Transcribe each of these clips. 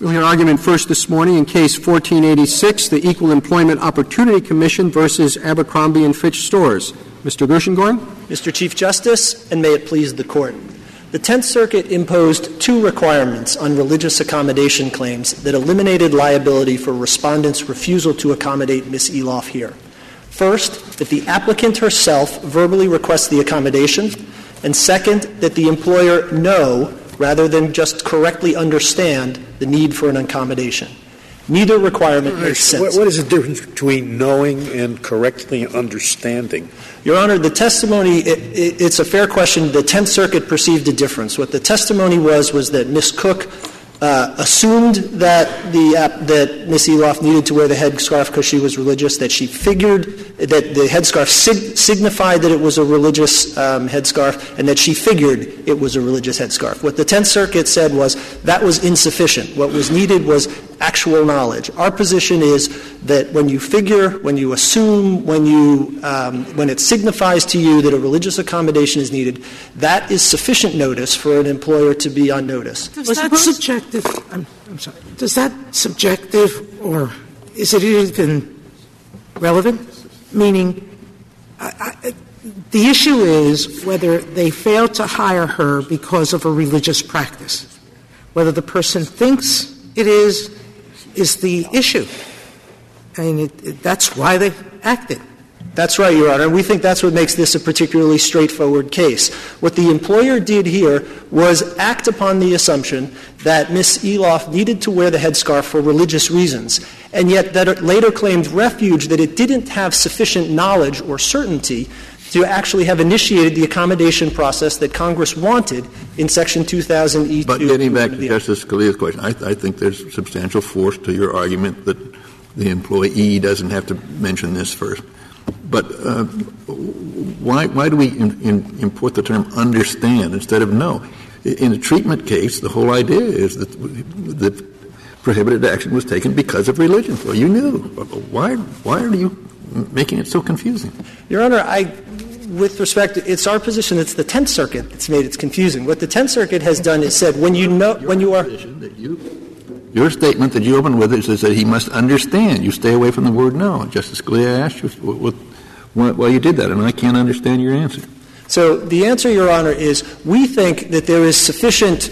We'll hear argument first this morning in Case 1486, the Equal Employment Opportunity Commission versus Abercrombie and Fitch Stores. Mr. Gershengorn? Mr. Chief Justice, and may it please the Court, the Tenth Circuit imposed two requirements on religious accommodation claims that eliminated liability for respondents' refusal to accommodate Ms. Elauf here. First, that the applicant herself verbally requests the accommodation, and second, that the employer know rather than just correctly understand the need for an accommodation. Neither requirement makes sense. What is the difference between knowing and correctly understanding? Your Honor, the testimony, it's a fair question. The Tenth Circuit perceived a difference. What the testimony was that Ms. Cook assumed that that Ms. Elauf needed to wear the headscarf because she was religious, that she figured that the headscarf signified that it was a religious headscarf, and that she figured it was a religious headscarf. What the Tenth Circuit said was that was insufficient. What was needed was actual knowledge. Our position is that when you figure, when you assume, when it signifies to you that a religious accommodation is needed, that is sufficient notice for an employer to be on notice. Does that subjective, or is it even relevant? Meaning, the issue is whether they failed to hire her because of a religious practice. Whether the person thinks it is the issue. I mean, that's why they acted. That's right, Your Honor. We think that's what makes this a particularly straightforward case. What the employer did here was act upon the assumption that Ms. Elauf needed to wear the headscarf for religious reasons, and yet that it later claimed refuge that it didn't have sufficient knowledge or certainty to actually have initiated the accommodation process that Congress wanted in Section 2000e. But getting back to Justice Scalia's question, I think there's substantial force to your argument that the employee doesn't have to mention this first. But why do we import the term understand instead of know? In a treatment case, the whole idea is that the prohibited action was taken because of religion. Well, you knew. Why are you making it so confusing? Your Honor, with respect, it's our position. It's the Tenth Circuit that's made it confusing. What the Tenth Circuit has done is said when you know when you are. Your statement that you opened with is that he must understand. You stay away from the word no. Justice Scalia asked you why you did that, and I can't understand your answer. So the answer, Your Honor, is we think that there is sufficient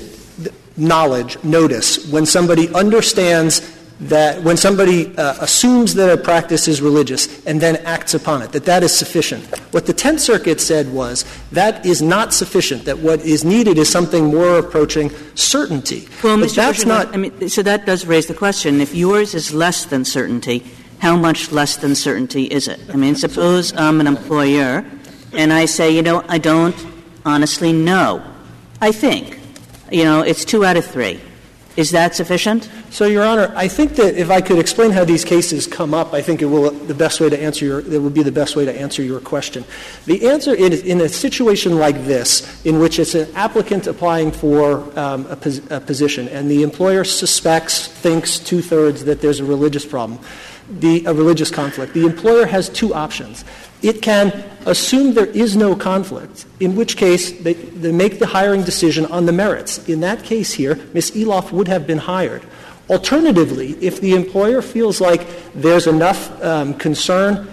knowledge, notice, when somebody understands that when somebody assumes that a practice is religious and then acts upon it, that is sufficient. What the Tenth Circuit said was that is not sufficient, that what is needed is something more approaching certainty. Well, but Mr. that's Richard, not — I mean, so that does raise the question. If yours is less than certainty, how much less than certainty is it? I mean, suppose I'm an employer and I say, you know, I don't honestly know. I think, you know, it's 2 out of 3. Is that sufficient? So, Your Honor, I think that if I could explain how these cases come up, I think it will be the best way to answer your question. The answer is in a situation like this, in which it's an applicant applying for a position, and the employer suspects, thinks 2/3 that there's a religious problem, a religious conflict. The employer has two options. It can assume there is no conflict, in which case they make the hiring decision on the merits. In that case here, Ms. Elauf would have been hired. Alternatively, if the employer feels like there's enough concern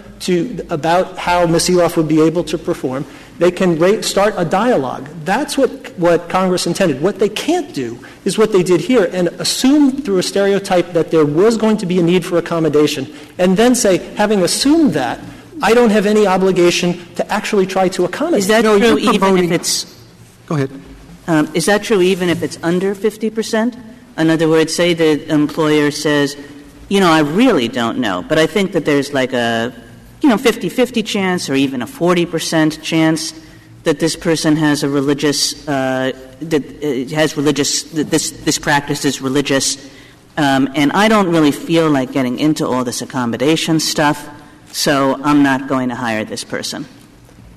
about how Ms. Elauf would be able to perform, they can start a dialogue. That's what Congress intended. What they can't do is what they did here and assume through a stereotype that there was going to be a need for accommodation and then say, having assumed that, I don't have any obligation to actually try to accommodate. Is that true even if it's — Go ahead. Is that true even if it's under 50%? In other words, say the employer says, you know, I really don't know, but I think that there's like a, you know, 50-50 chance or even a 40% chance that this person has a religious this practice is religious, and I don't really feel like getting into all this accommodation stuff. So I'm not going to hire this person.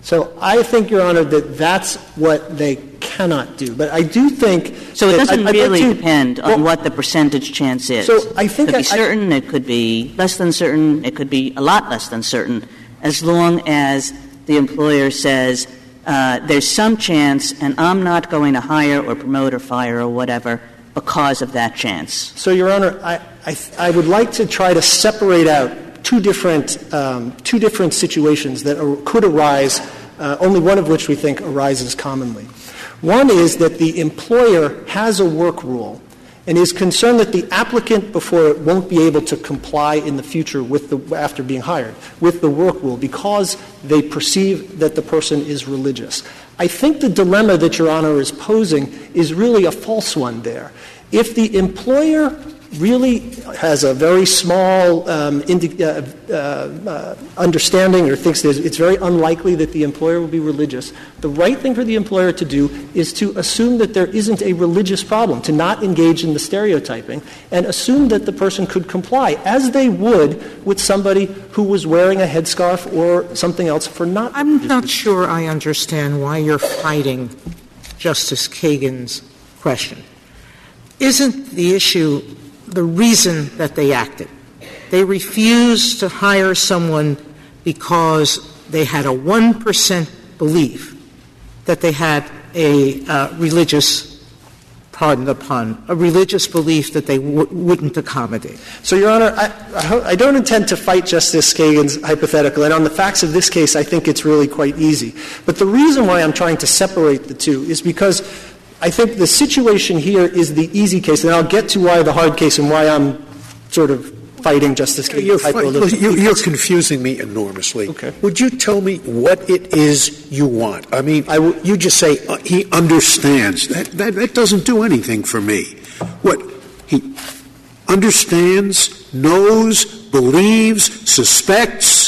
So I think, Your Honor, that that's what they cannot do. But I do think so it doesn't really depend on what the percentage chance is. So I think it could be certain, it could be less than certain, it could be a lot less than certain, as long as the employer says there's some chance and I'm not going to hire or promote or fire or whatever because of that chance? So, Your Honor, I would like to try to separate out two different situations that could arise, only one of which we think arises commonly. One is that the employer has a work rule and is concerned that the applicant before it won't be able to comply in the future with the, after being hired, with the work rule because they perceive that the person is religious. I think the dilemma that Your Honor is posing is really a false one there. If the employer really has a very small understanding or thinks it's very unlikely that the employer will be religious, the right thing for the employer to do is to assume that there isn't a religious problem, to not engage in the stereotyping, and assume that the person could comply, as they would with somebody who was wearing a headscarf or something else for not. I'm not sure I understand why you're fighting Justice Kagan's question. Isn't the issue the reason that they acted? They refused to hire someone because they had a 1% belief that they had a religious belief that they wouldn't accommodate. So, Your Honor, I don't intend to fight Justice Kagan's hypothetical, and on the facts of this case, I think it's really quite easy. But the reason why I'm trying to separate the two is because I think the situation here is the easy case, and I'll get to why the hard case and why I'm sort of fighting Justice Kagan's hypothetical. You're confusing me enormously. Okay. Would you tell me what it is you want? I mean, you just say he understands. That doesn't do anything for me. What? He understands, knows, believes, suspects.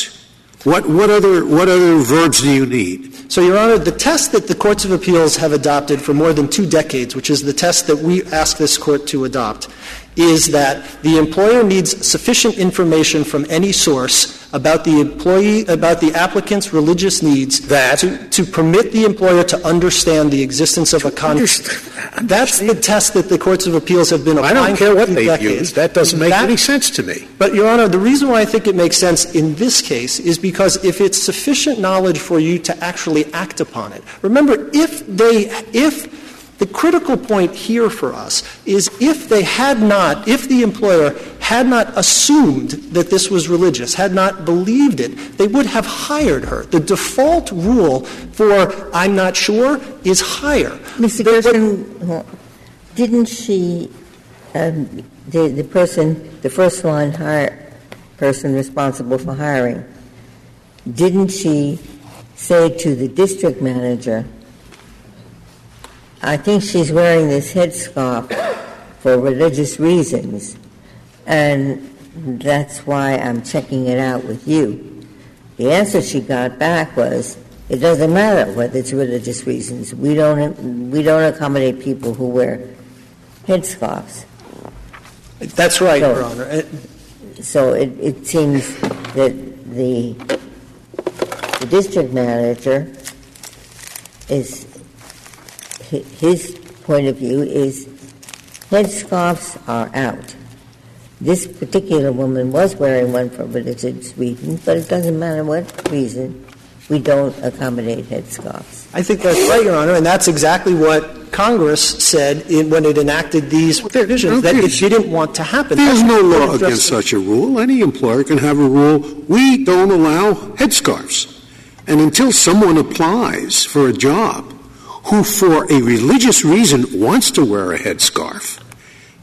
What other verbs do you need? So, Your Honor, the test that the courts of appeals have adopted for more than 2 decades, which is the test that we ask this court to adopt, is that the employer needs sufficient information from any source about the employee, about the applicant's religious needs, that to permit the employer to understand the existence of a conflict. That's the test that the courts of appeals have been applying. I don't care what they've used. That doesn't make any sense to me. But, Your Honor, the reason why I think it makes sense in this case is because if it's sufficient knowledge for you to actually act upon it. Remember, the critical point here for us is if the employer had not assumed that this was religious, had not believed it, they would have hired her. The default rule for I'm not sure is hire. Mr. Gershengorn, didn't she, the first-line person responsible for hiring, didn't she say to the district manager, I think she's wearing this headscarf for religious reasons, and that's why I'm checking it out with you? The answer she got back was, it doesn't matter whether it's religious reasons. We don't accommodate people who wear headscarves. That's right, Your Honor. So it seems that the district manager is... His point of view is headscarves are out. This particular woman was wearing one for religious reasons, but it doesn't matter what reason, we don't accommodate headscarves. I think that's right, Your Honor, and that's exactly what Congress said when it enacted these provisions, that it didn't want to happen. There's no law against such a rule. Any employer can have a rule, we don't allow headscarves. And until someone applies for a job who for a religious reason wants to wear a headscarf,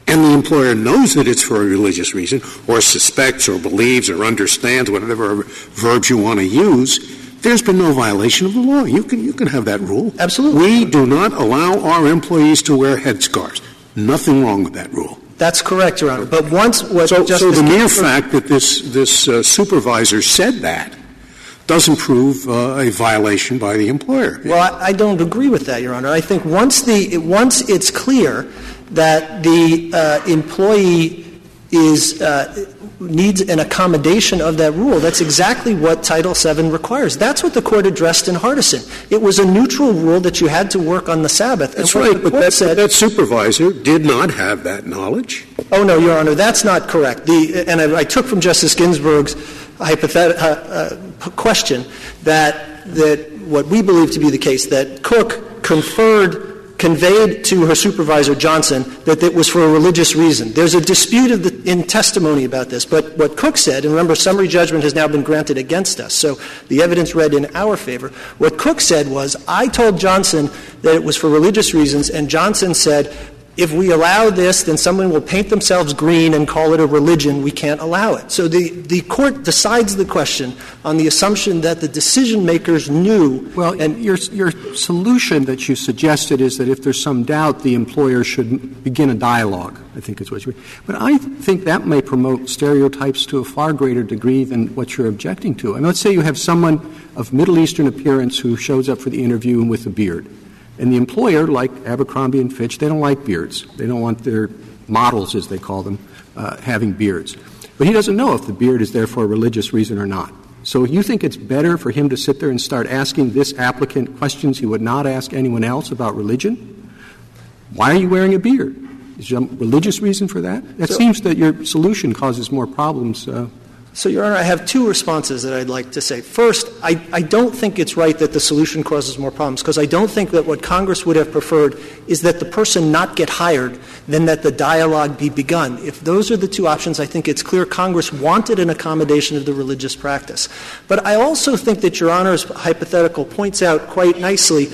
and the employer knows that it's for a religious reason, or suspects or believes or understands, whatever verbs you want to use, there's been no violation of the law. You can have that rule. Absolutely. We do not allow our employees to wear headscarves. Nothing wrong with that rule. That's correct, Your Honor. But once what so the mere fact that this supervisor said that doesn't prove a violation by the employer. Well, I don't agree with that, Your Honor. I think once it's clear that the employee needs an accommodation of that rule, that's exactly what Title VII requires. That's what the Court addressed in Hardison. It was a neutral rule that you had to work on the Sabbath. That's right, but that supervisor did not have that knowledge. Oh, no, Your Honor, that's not correct. And I took from Justice Ginsburg's question that what we believe to be the case, that Cook conferred conveyed to her supervisor, Johnson, that it was for a religious reason. There's a dispute in testimony about this, but what Cook said, and remember, summary judgment has now been granted against us, so the evidence read in our favor. What Cook said was, I told Johnson that it was for religious reasons, and Johnson said, if we allow this, then someone will paint themselves green and call it a religion. We can't allow it. So the court decides the question on the assumption that the decision-makers knew. Well, and your solution that you suggested is that if there's some doubt, the employer should begin a dialogue, I think is what you mean. But I think that may promote stereotypes to a far greater degree than what you're objecting to. I mean, let's say you have someone of Middle Eastern appearance who shows up for the interview and with a beard. And the employer, like Abercrombie and Fitch, they don't like beards. They don't want their models, as they call them, having beards. But he doesn't know if the beard is there for a religious reason or not. So you think it's better for him to sit there and start asking this applicant questions he would not ask anyone else about religion? Why are you wearing a beard? Is there a religious reason for that? It seems that your solution causes more problems. So, Your Honor, I have two responses that I'd like to say. First, I don't think it's right that the solution causes more problems, because I don't think that what Congress would have preferred is that the person not get hired than that the dialogue be begun. If those are the two options, I think it's clear Congress wanted an accommodation of the religious practice. But I also think that Your Honor's hypothetical points out quite nicely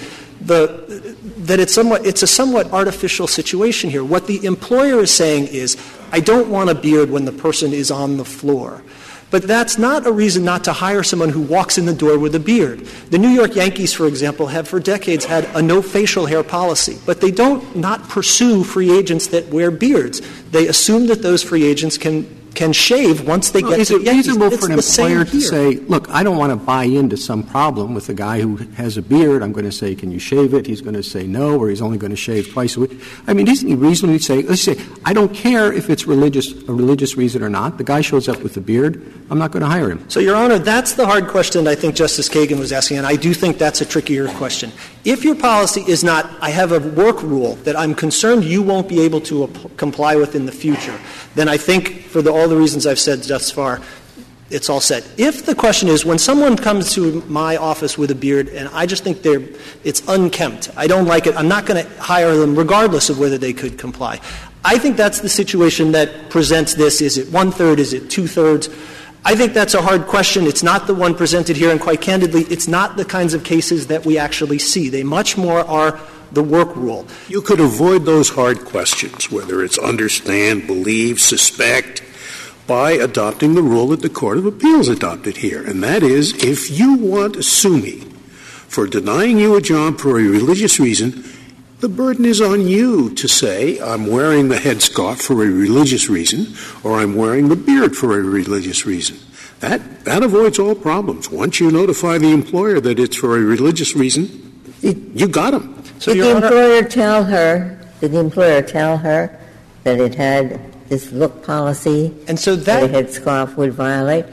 that it's a somewhat artificial situation here. What the employer is saying is, I don't want a beard when the person is on the floor. But that's not a reason not to hire someone who walks in the door with a beard. The New York Yankees, for example, have for decades had a no facial hair policy, but they don't not pursue free agents that wear beards. They assume that those free agents can shave once they get to the Yankees. Is it reasonable for an employer to say, look, I don't want to buy into some problem with a guy who has a beard. I'm going to say, can you shave it? He's going to say no, or he's only going to shave twice a week. I mean, isn't he reasonable to say, let's say, I don't care if it's a religious reason or not. The guy shows up with a beard. I'm not going to hire him. So, Your Honor, that's the hard question I think Justice Kagan was asking, and I do think that's a trickier question. If your policy is not, I have a work rule that I'm concerned you won't be able to comply with in the future, then I think for all the reasons I've said thus far, it's all set. If the question is, when someone comes to my office with a beard and I just think it's unkempt, I don't like it, I'm not going to hire them regardless of whether they could comply. I think that's the situation that presents this. Is it one-third? Is it two-thirds? I think that's a hard question. It's not the one presented here, and quite candidly, it's not the kinds of cases that we actually see. They much more are the work rule. You could avoid those hard questions, whether it's understand, believe, suspect, by adopting the rule that the Court of Appeals adopted here, and that is, if you want to sue me for denying you a job for a religious reason, the burden is on you to say, I'm wearing the headscarf for a religious reason, or I'm wearing the beard for a religious reason. That avoids all problems. Once you notify the employer that it's for a religious reason, you got him. So did the employer tell her that it had this look policy and so that a headscarf would violate?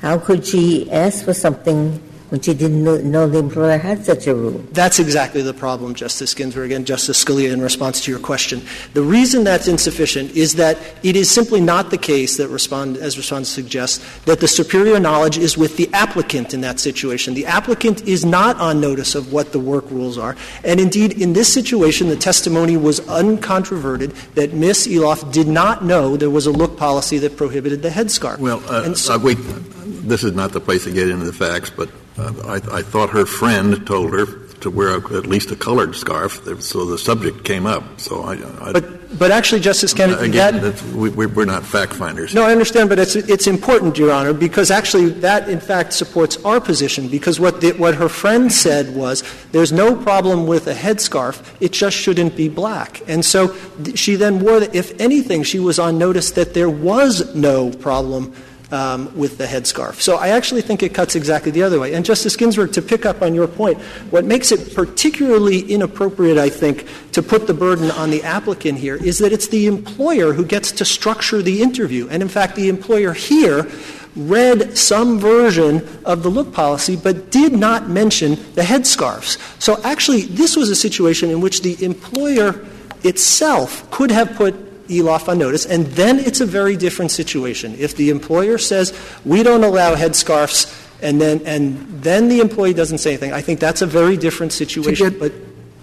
How could she ask for something when she didn't know the employer had such a rule? That's exactly the problem, Justice Ginsburg and Justice Scalia, in response to your question. The reason that's insufficient is that it is simply not the case that, as Respondent suggests, that the superior knowledge is with the applicant in that situation. The applicant is not on notice of what the work rules are. And indeed, in this situation, the testimony was uncontroverted that Ms. Elauf did not know there was a look policy that prohibited the headscarf. Well, this is not the place to get into the facts, but I thought her friend told her to wear at least a colored scarf, so the subject came up. So But actually, Justice Kennedy, again, we're not fact finders. No, I understand, but it's important, Your Honor, because actually that, in fact, supports our position, because what her friend said was there's no problem with a headscarf, it just shouldn't be black. And so she then wore that. If anything, she was on notice that there was no problem with the headscarf. So I actually think it cuts exactly the other way. And, Justice Ginsburg, to pick up on your point, what makes it particularly inappropriate, I think, to put the burden on the applicant here is that it's the employer who gets to structure the interview. And, in fact, the employer here read some version of the look policy but did not mention the headscarves. So, actually, this was a situation in which the employer itself could have put Elauf on notice, and then it's a very different situation. If the employer says, we don't allow headscarves, and then the employee doesn't say anything, I think that's a very different situation. But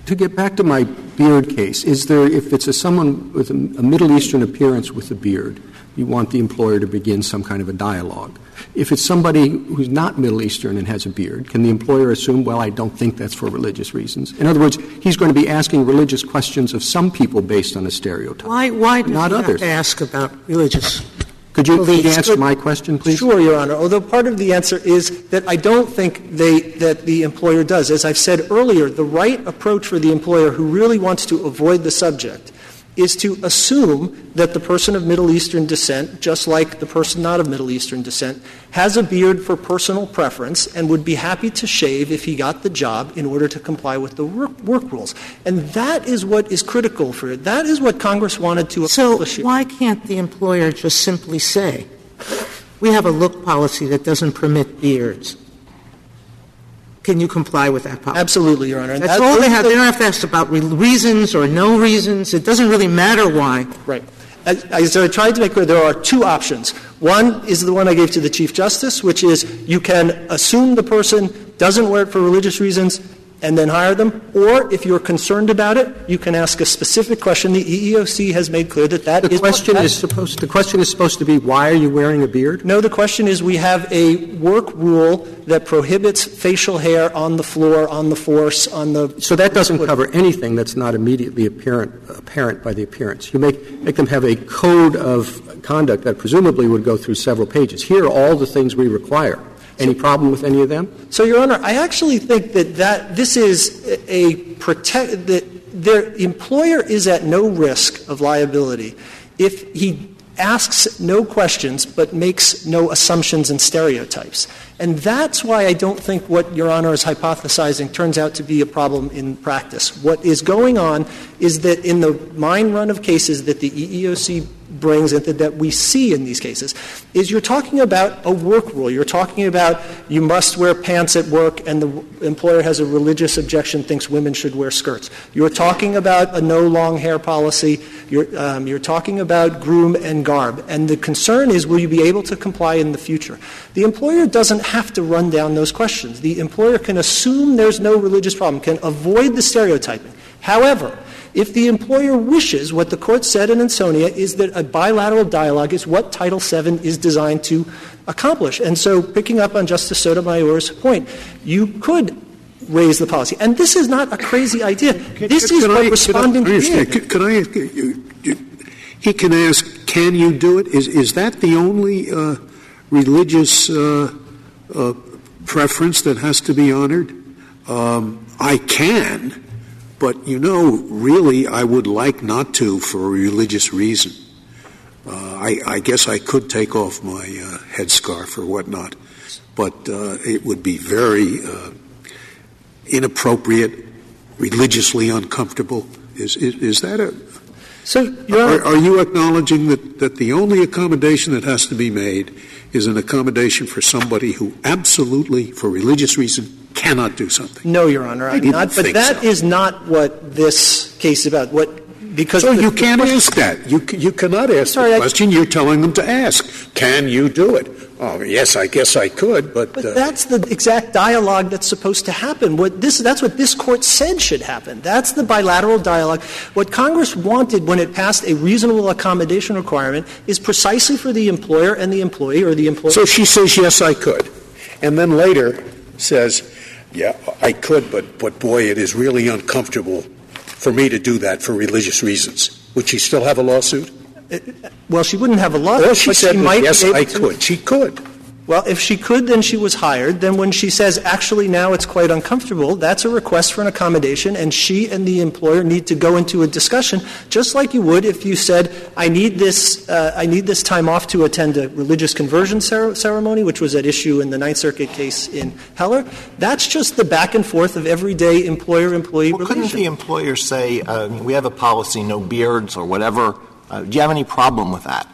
to get back to my beard case, is there, if it's someone with a Middle Eastern appearance with a beard, you want the employer to begin some kind of a dialogue. If it's somebody who's not Middle Eastern and has a beard, can the employer assume, well, I don't think that's for religious reasons? In other words, he's going to be asking religious questions of some people based on a stereotype, why do not others. Why ask about religious? Could you answer my question, please? Sure, Your Honor, although part of the answer is that I don't think that the employer does. As I've said earlier, the right approach for the employer who really wants to avoid the subject is to assume that the person of Middle Eastern descent, just like the person not of Middle Eastern descent, has a beard for personal preference and would be happy to shave if he got the job in order to comply with the work rules. And that is what is critical for it. That is what Congress wanted to accomplish. So why can't the employer just simply say, we have a look policy that doesn't permit beards? Can you comply with that policy? Absolutely, Your Honor. That's all they have. They don't have to ask about reasons or no reasons. It doesn't really matter why. Right. So I tried to make clear there are two options. One is the one I gave to the Chief Justice, which is you can assume the person doesn't wear it for religious reasons and then hire them. Or if you're concerned about it, you can ask a specific question. The EEOC has made clear that is what the question is supposed to be, why are you wearing a beard? No, the question is we have a work rule that prohibits facial hair on the floor, on the force, on the... So that doesn't cover anything that's not immediately apparent by the appearance. You make them have a code of conduct that presumably would go through several pages. Here are all the things we require. Any problem with any of them? So, Your Honor, I actually think that this is that their employer is at no risk of liability if he asks no questions but makes no assumptions and stereotypes. And that's why I don't think what Your Honor is hypothesizing turns out to be a problem in practice. What is going on is that in the mine run of cases that the EEOC brings and that we see in these cases is you're talking about a work rule. You're talking about you must wear pants at work and the employer has a religious objection, thinks women should wear skirts. You're talking about a no long hair policy. You're talking about groom and garb. And the concern is, will you be able to comply in the future? The employer doesn't have to run down those questions. The employer can assume there's no religious problem, can avoid the stereotyping. However, if the employer wishes, what the Court said in Ansonia is that a bilateral dialogue is what Title VII is designed to accomplish. And so picking up on Justice Sotomayor's point, you could raise the policy. And this is not a crazy idea. Could I ask he can ask, can you do it? Is that the only religious preference that has to be honored? I can. But, really, I would like not to for a religious reason. I guess I could take off my headscarf or whatnot, but it would be very inappropriate, religiously uncomfortable. Is that a... So are you acknowledging that the only accommodation that has to be made is an accommodation for somebody who absolutely, for religious reason, cannot do something? No, Your Honor, I'm not. But that is not what this case is about. Because you can't ask that. You cannot ask the question. You're telling them to ask, can you do it? Oh, yes, I guess I could, but that's the exact dialogue that's supposed to happen. That's what this Court said should happen. That's the bilateral dialogue. What Congress wanted when it passed a reasonable accommodation requirement is precisely for the employer and the employee or the employer. So she says, yes, I could. And then later says, yeah, I could, but boy, it is really uncomfortable for me to do that for religious reasons. Would she still have a lawsuit? Well, she wouldn't have a lawsuit. Well, she said, yes, I could. She could. Well, if she could, then she was hired. Then when she says, actually, now it's quite uncomfortable, that's a request for an accommodation, and she and the employer need to go into a discussion, just like you would if you said, I need this time off to attend a religious conversion ceremony, which was at issue in the Ninth Circuit case in Heller. That's just the back and forth of everyday employer-employee relation. Couldn't the employer say, we have a policy, no beards or whatever? Do you have any problem with that?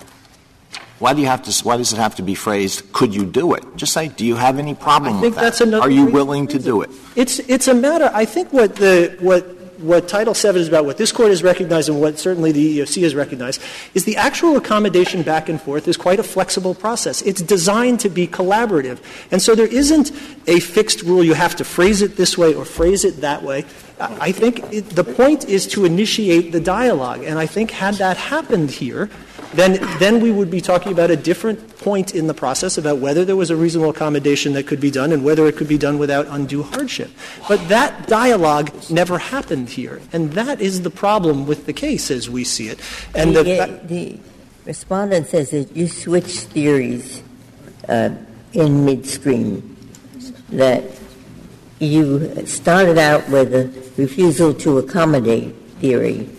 Why does it have to be phrased, could you do it? Just say, do you have any problem with that? Are you willing to do it? It's a matter. I think what what Title VII is about, what this Court has recognized and what certainly the EEOC has recognized, is the actual accommodation back and forth is quite a flexible process. It's designed to be collaborative. And so there isn't a fixed rule, you have to phrase it this way or phrase it that way. I think the point is to initiate the dialogue. And I think had that happened here, then we would be talking about a different point in the process about whether there was a reasonable accommodation that could be done and whether it could be done without undue hardship. But that dialogue never happened here. And that is the problem with the case as we see it. And the respondent says that you switched theories in midstream, that you started out with a refusal to accommodate theory,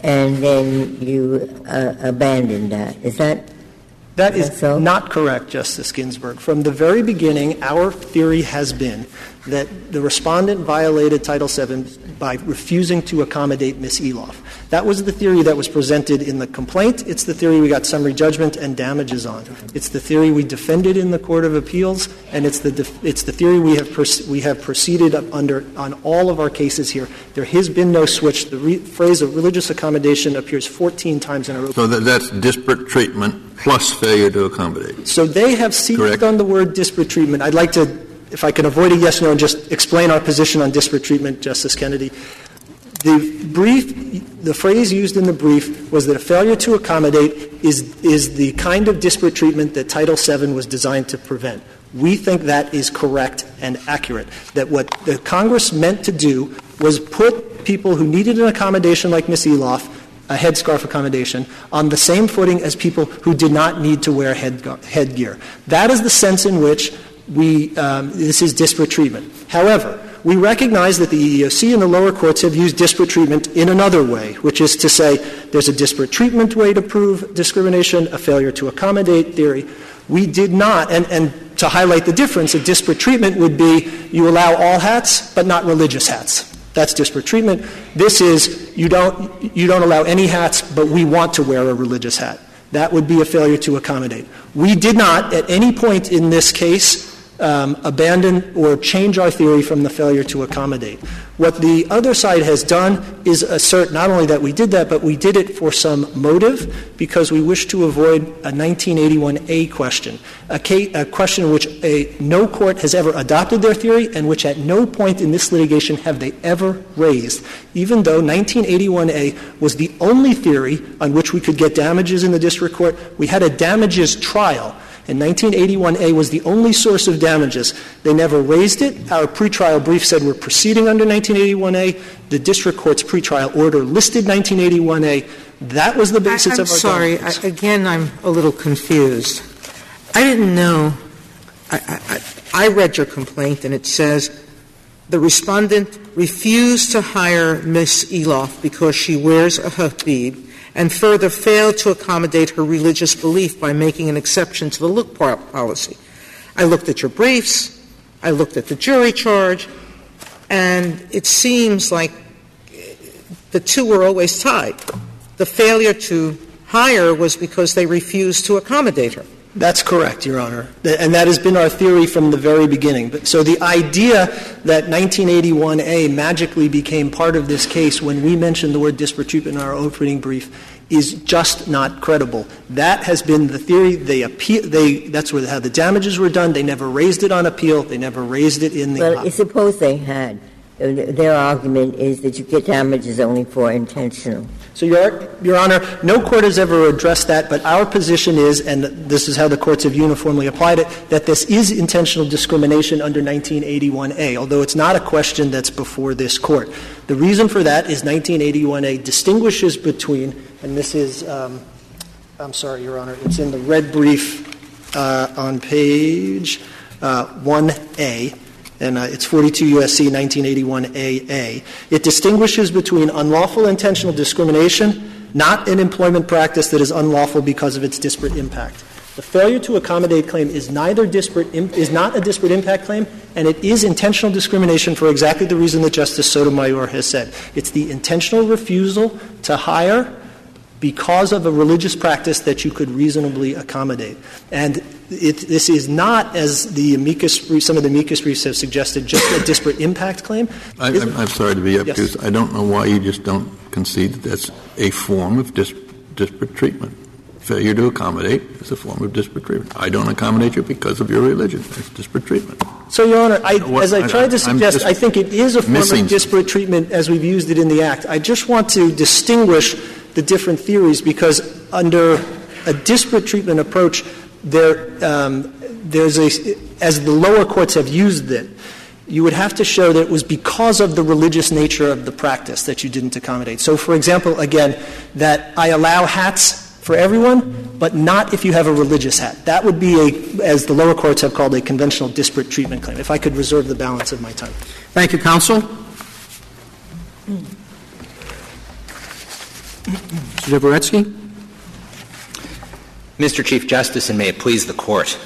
and then you abandoned that. Is that so? Not correct, Justice Ginsburg. From the very beginning, our theory has been that the respondent violated Title VII by refusing to accommodate Ms. Elauf. That was the theory that was presented in the complaint. It's the theory we got summary judgment and damages on. It's the theory we defended in the Court of Appeals, and it's the theory we have proceeded under on all of our cases here. There has been no switch. The phrase of religious accommodation appears 14 times in a row. So that's disparate treatment plus failure to accommodate. So they have seized on the word disparate treatment. I'd like to, if I can avoid a yes, no, and just explain our position on disparate treatment, Justice Kennedy. The phrase used in the brief was that a failure to accommodate is the kind of disparate treatment that Title VII was designed to prevent. We think that is correct and accurate, that what the Congress meant to do was put people who needed an accommodation like Ms. Elauf, a headscarf accommodation, on the same footing as people who did not need to wear headgear. That is the sense in which this is disparate treatment. However, we recognize that the EEOC and the lower courts have used disparate treatment in another way, which is to say there's a disparate treatment way to prove discrimination, a failure to accommodate theory. We did not, and to highlight the difference, a disparate treatment would be you allow all hats but not religious hats. That's disparate treatment. This is you don't allow any hats, but we want to wear a religious hat. That would be a failure to accommodate. We did not at any point in this case abandon or change our theory from the failure to accommodate. What the other side has done is assert not only that we did that, but we did it for some motive because we wish to avoid a 1981A question, a question which no court has ever adopted their theory and which at no point in this litigation have they ever raised, even though 1981A was the only theory on which we could get damages in the district court. We had a damages trial. And 1981A was the only source of damages. They never raised it. Our pretrial brief said we're proceeding under 1981A. The district court's pretrial order listed 1981A. That was the basis of our damages. I'm sorry. Again, I'm a little confused. I didn't know. I read your complaint, and it says the respondent refused to hire Ms. Elauf because she wears a hijab, and further failed to accommodate her religious belief by making an exception to the look policy. I looked at your briefs, I looked at the jury charge, and it seems like the two were always tied. The failure to hire was because they refused to accommodate her. That's correct, Your Honor, and that has been our theory from the very beginning. But so the idea that 1981A magically became part of this case when we mentioned the word disparate treatment in our opening brief is just not credible. That has been the theory. That's how the damages were done. They never raised it on appeal. They never raised it in the — Well, suppose they had. Their argument is that you get damages only for intentional. So, Your Honor, no court has ever addressed that, but our position is, and this is how the courts have uniformly applied it, that this is intentional discrimination under 1981A, although it's not a question that's before this court. The reason for that is 1981A distinguishes between, and this is, I'm sorry, Your Honor, it's in the red brief on page 1A. And it's 42 U.S.C. 1981A. It distinguishes between unlawful intentional discrimination, not an employment practice that is unlawful because of its disparate impact. The failure to accommodate claim is not a disparate impact claim, and it is intentional discrimination for exactly the reason that Justice Sotomayor has said. It's the intentional refusal to hire because of a religious practice that you could reasonably accommodate. And this is not, as the amicus, some of the amicus briefs have suggested, just a disparate impact claim. I'm sorry to be up, because I don't know why you just don't concede that that's a form of disparate treatment. Failure to accommodate is a form of disparate treatment. I don't accommodate you because of your religion. That's disparate treatment. So, Your Honor, as I tried to suggest, I think it is a form of disparate treatment as we've used it in the Act. I just want to distinguish the different theories, because under a disparate treatment approach, as the lower courts have used it, you would have to show that it was because of the religious nature of the practice that you didn't accommodate. So, for example, again, that I allow hats for everyone, but not if you have a religious hat. That would be as the lower courts have called, a conventional disparate treatment claim. If I could reserve the balance of my time. Thank you, counsel. Mr. Doboretsky. Mr. Chief Justice, and may it please the Court,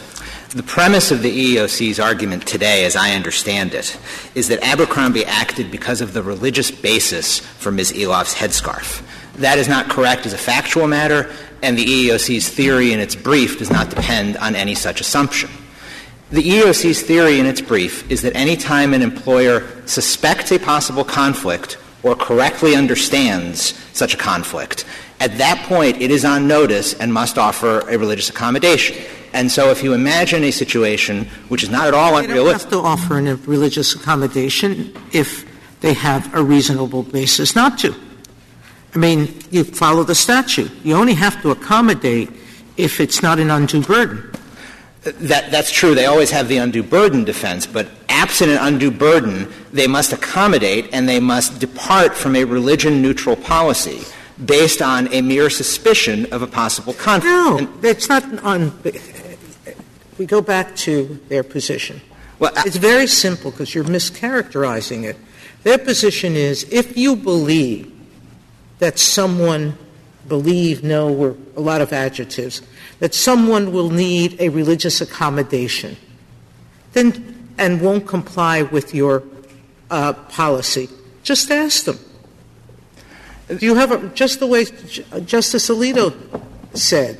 the premise of the EEOC's argument today, as I understand it, is that Abercrombie acted because of the religious basis for Ms. Elauf's headscarf. That is not correct as a factual matter, and the EEOC's theory in its brief does not depend on any such assumption. The EEOC's theory in its brief is that any time an employer suspects a possible conflict or correctly understands such a conflict, at that point it is on notice and must offer a religious accommodation. And so if you imagine a situation which is not at all unrealistic — they don't have to offer a religious accommodation if they have a reasonable basis not to. I mean, you follow the statute. You only have to accommodate if it's not an undue burden. That's true. They always have the undue burden defense, but absent an undue burden, they must accommodate and they must depart from a religion-neutral policy based on a mere suspicion of a possible conflict. No, it's not on — we go back to their position. Well, it's very simple because you're mischaracterizing it. Their position is if you believe that someone — believe, know, were a lot of adjectives — that someone will need a religious accommodation, then — and won't comply with your policy, just ask them. Do you have a, just the way Justice Alito said,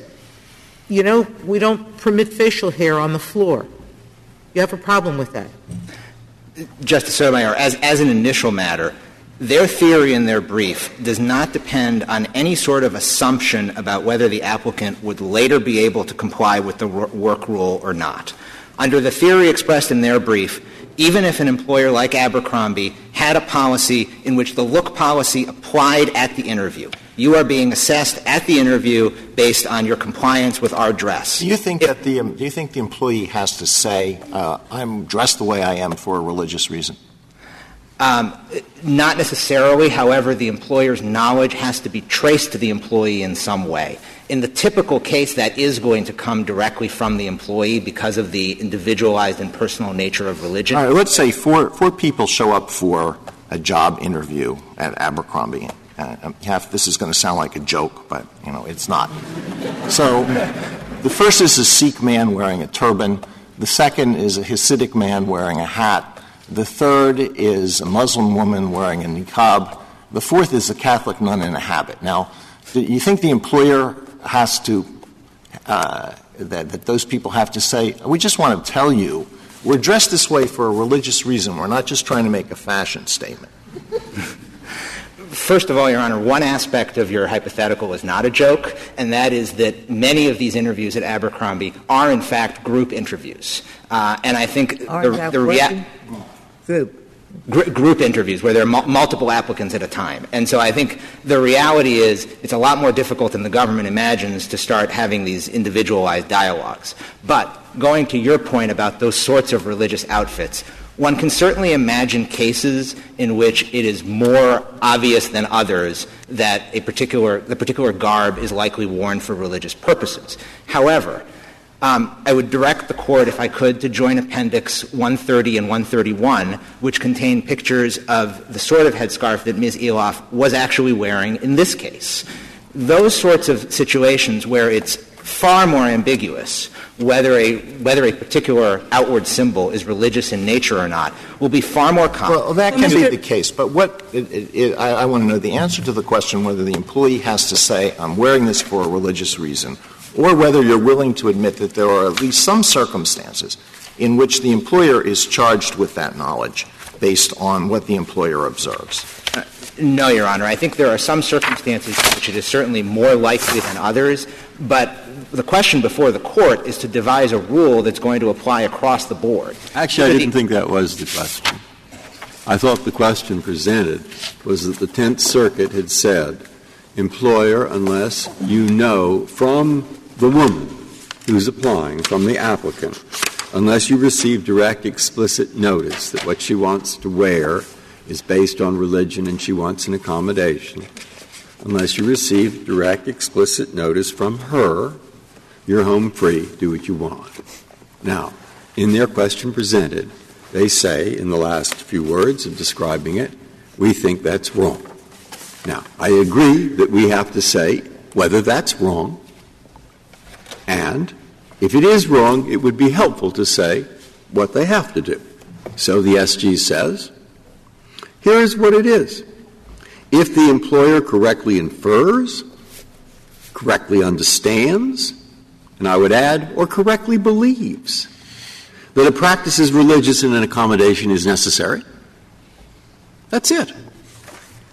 you know, we don't permit facial hair on the floor. You have a problem with that? Justice Sotomayor, as an initial matter, their theory in their brief does not depend on any sort of assumption about whether the applicant would later be able to comply with the work rule or not. Under the theory expressed in their brief, even if an employer like Abercrombie had a policy in which the look policy applied at the interview, you are being assessed at the interview based on your compliance with our dress. Do you think do you think the employee has to say, I'm dressed the way I am for a religious reason? Not necessarily. However, the employer's knowledge has to be traced to the employee in some way. In the typical case, that is going to come directly from the employee because of the individualized and personal nature of religion. All right, let's say four people show up for a job interview at Abercrombie. This is going to sound like a joke, but, you know, it's not. So the first is a Sikh man wearing a turban. The second is a Hasidic man wearing a hat. The third is a Muslim woman wearing a niqab. The fourth is a Catholic nun in a habit. Now, do you think the employer has to that those people have to say, we just want to tell you we're dressed this way for a religious reason. We're not just trying to make a fashion statement. First of all, Your Honor, one aspect of your hypothetical is not a joke, and that is that many of these interviews at Abercrombie are, in fact, group interviews. And I think group interviews where there are multiple applicants at a time. And so I think the reality is it's a lot more difficult than the government imagines to start having these individualized dialogues. But going to your point about those sorts of religious outfits, one can certainly imagine cases in which it is more obvious than others that the particular garb is likely worn for religious purposes. However, I would direct the Court, if I could, to Joint Appendix 130 and 131, which contain pictures of the sort of headscarf that Ms. Elauf was actually wearing in this case. Those sorts of situations where it's far more ambiguous whether a particular outward symbol is religious in nature or not will be far more common. Well, that can be the case, but I want to know the answer to the question whether the employee has to say, I'm wearing this for a religious reason, or whether you're willing to admit that there are at least some circumstances in which the employer is charged with that knowledge based on what the employer observes. No, Your Honor. I think there are some circumstances in which it is certainly more likely than others, but the question before the Court is to devise a rule that's going to apply across the board. Actually, I didn't think that was the question. I thought the question presented was that the 10th Circuit had said, employer, unless you know from the woman who's applying, from the applicant, unless you receive direct explicit notice that what she wants to wear is based on religion and she wants an accommodation, unless you receive direct explicit notice from her, you're home free, do what you want. Now, in their question presented, they say, in the last few words of describing it, we think that's wrong. Now, I agree that we have to say whether that's wrong, and if it is wrong, it would be helpful to say what they have to do. So the SG says, here is what it is. If the employer correctly infers, correctly understands, and I would add, or correctly believes that a practice is religious and an accommodation is necessary, that's it.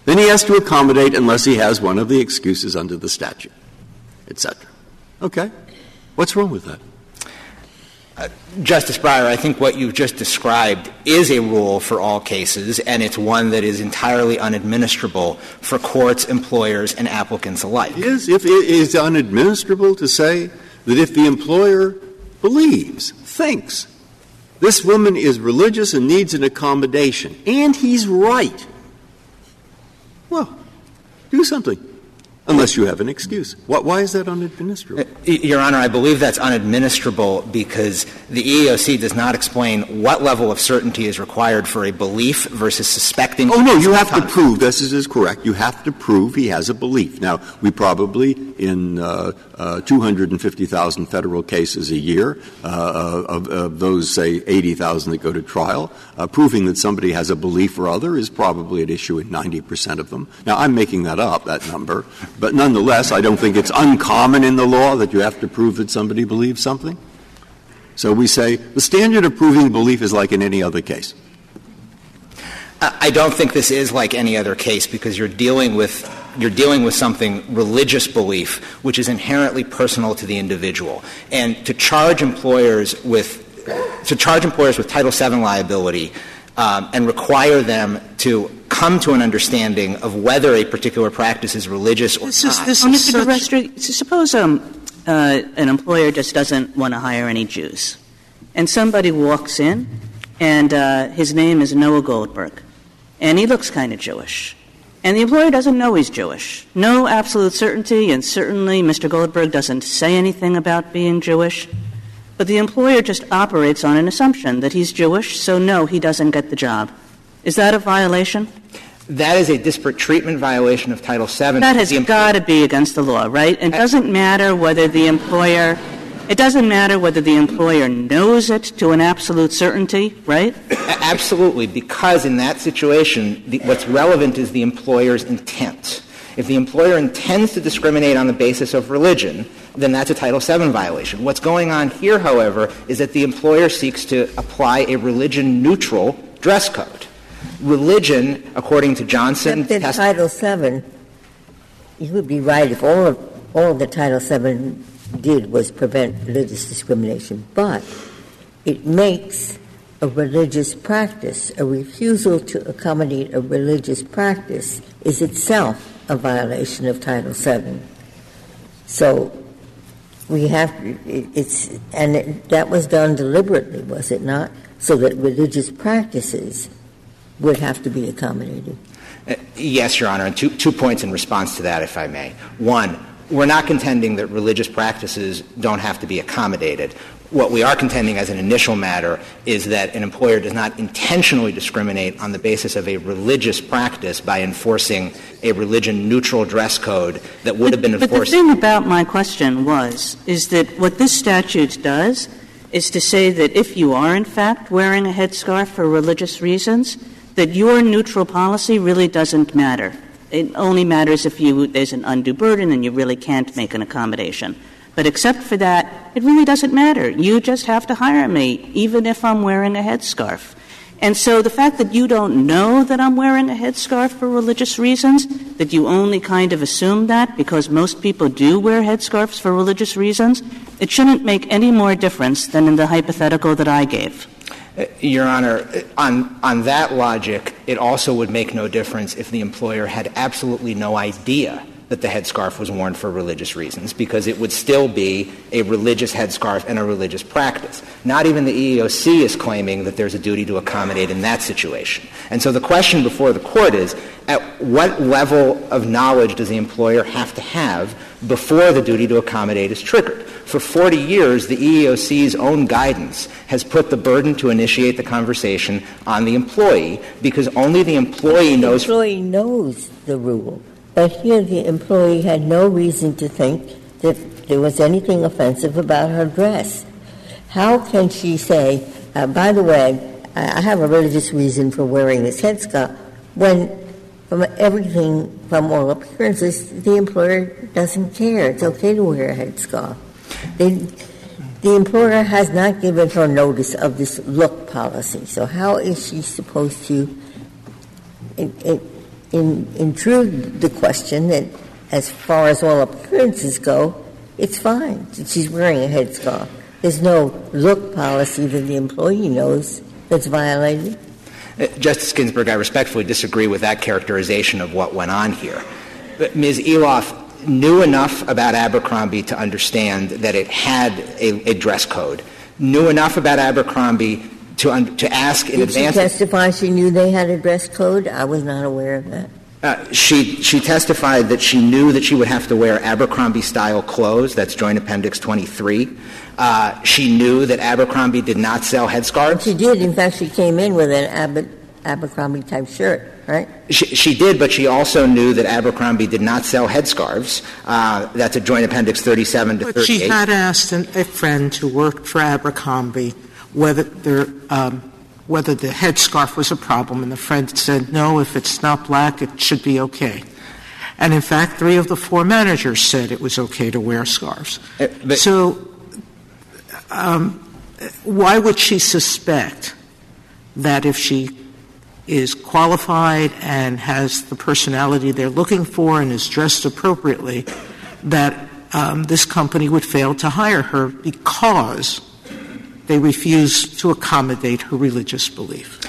Then he has to accommodate unless he has one of the excuses under the statute, etc. Okay. What's wrong with that? Justice Breyer, I think what you've just described is a rule for all cases, and it's one that is entirely unadministrable for courts, employers, and applicants alike. If it is unadministrable to say that if the employer believes, thinks, this woman is religious and needs an accommodation, and he's right, well, do something. Unless you have an excuse. Why is that unadministrable? Your Honor, I believe that's unadministrable because the EEOC does not explain what level of certainty is required for a belief versus suspecting. Oh, no, you have to prove. This is correct. You have to prove he has a belief. Now, we probably, in 250,000 federal cases a year, of those, say, 80,000 that go to trial, proving that somebody has a belief or other is probably at issue in 90% of them. Now, I'm making that up, that number. But nonetheless, I don't think it's uncommon in the law that you have to prove that somebody believes something. So we say the standard of proving belief is like in any other case. I don't think this is like any other case because you're dealing with something, religious belief, which is inherently personal to the individual. And to charge employers with Title VII liability and require them to come to an understanding of whether a particular practice is religious or not. Suppose an employer just doesn't want to hire any Jews, and somebody walks in, and his name is Noah Goldberg, and he looks kind of Jewish, and the employer doesn't know he's Jewish. No absolute certainty, and certainly Mr. Goldberg doesn't say anything about being Jewish, but the employer just operates on an assumption that he's Jewish, so no, he doesn't get the job. Is that a violation? That is a disparate treatment violation of Title VII. That has got to be against the law, right? It doesn't matter whether the employer knows it to an absolute certainty, right? Absolutely, because in that situation, what's relevant is the employer's intent. If the employer intends to discriminate on the basis of religion, then that's a Title VII violation. What's going on here, however, is that the employer seeks to apply a religion-neutral dress code. Religion, according to Johnson... Except that Title VII, you would be right if all the Title VII did was prevent religious discrimination, but it makes a religious practice, a refusal to accommodate a religious practice is itself a violation of Title VII. So we have... that was done deliberately, was it not? So that religious practices would have to be accommodated. Yes, Your Honor, and two points in response to that, if I may. One, We're not contending that religious practices don't have to be accommodated. What we are contending as an initial matter is that an employer does not intentionally discriminate on the basis of a religious practice by enforcing a religion-neutral dress code that would have been enforced. But the thing about my question is that what this statute does is to say that if you are, in fact, wearing a headscarf for religious reasons, that your neutral policy really doesn't matter. It only matters if there's an undue burden and you really can't make an accommodation. But except for that, it really doesn't matter. You just have to hire me, even if I'm wearing a headscarf. And so the fact that you don't know that I'm wearing a headscarf for religious reasons, that you only kind of assume that because most people do wear headscarves for religious reasons, it shouldn't make any more difference than in the hypothetical that I gave. Your Honor, on that logic, it also would make no difference if the employer had absolutely no idea that the headscarf was worn for religious reasons, because it would still be a religious headscarf and a religious practice. Not even the EEOC is claiming that there's a duty to accommodate in that situation. And so the question before the Court is, at what level of knowledge does the employer have to have before the duty to accommodate is triggered? For 40 years, the EEOC's own guidance has put the burden to initiate the conversation on the employee, because only the employee knows — the employee knows the rule. But here the employee had no reason to think that there was anything offensive about her dress. How can she say, by the way, I have a religious reason for wearing this headscarf, when from everything, from all appearances, the employer doesn't care. It's okay to wear a headscarf. The employer has not given her notice of this look policy. So how is she supposed to intrude the question that, as far as all appearances go, it's fine. She's wearing a headscarf. There's no look policy that the employee knows that's violated. Justice Ginsburg, I respectfully disagree with that characterization of what went on here. But Ms. Elauf knew enough about Abercrombie to understand that it had a dress code, knew enough about Abercrombie to ask in advance. Did she testify she knew they had a dress code? I was not aware of that. She testified that she knew that she would have to wear Abercrombie-style clothes. That's Joint Appendix 23. She knew that Abercrombie did not sell headscarves. She did. In fact, she came in with an Abercrombie-type shirt, right? She did, but she also knew that Abercrombie did not sell headscarves. That's at Joint Appendix 37 to 38. But she had asked a friend who worked for Abercrombie whether the headscarf was a problem, and the friend said, no, if it's not black, it should be okay. And, in fact, 3 of the 4 managers said it was okay to wear scarves. Why would she suspect that if she is qualified and has the personality they're looking for and is dressed appropriately, that this company would fail to hire her because they refused to accommodate her religious belief?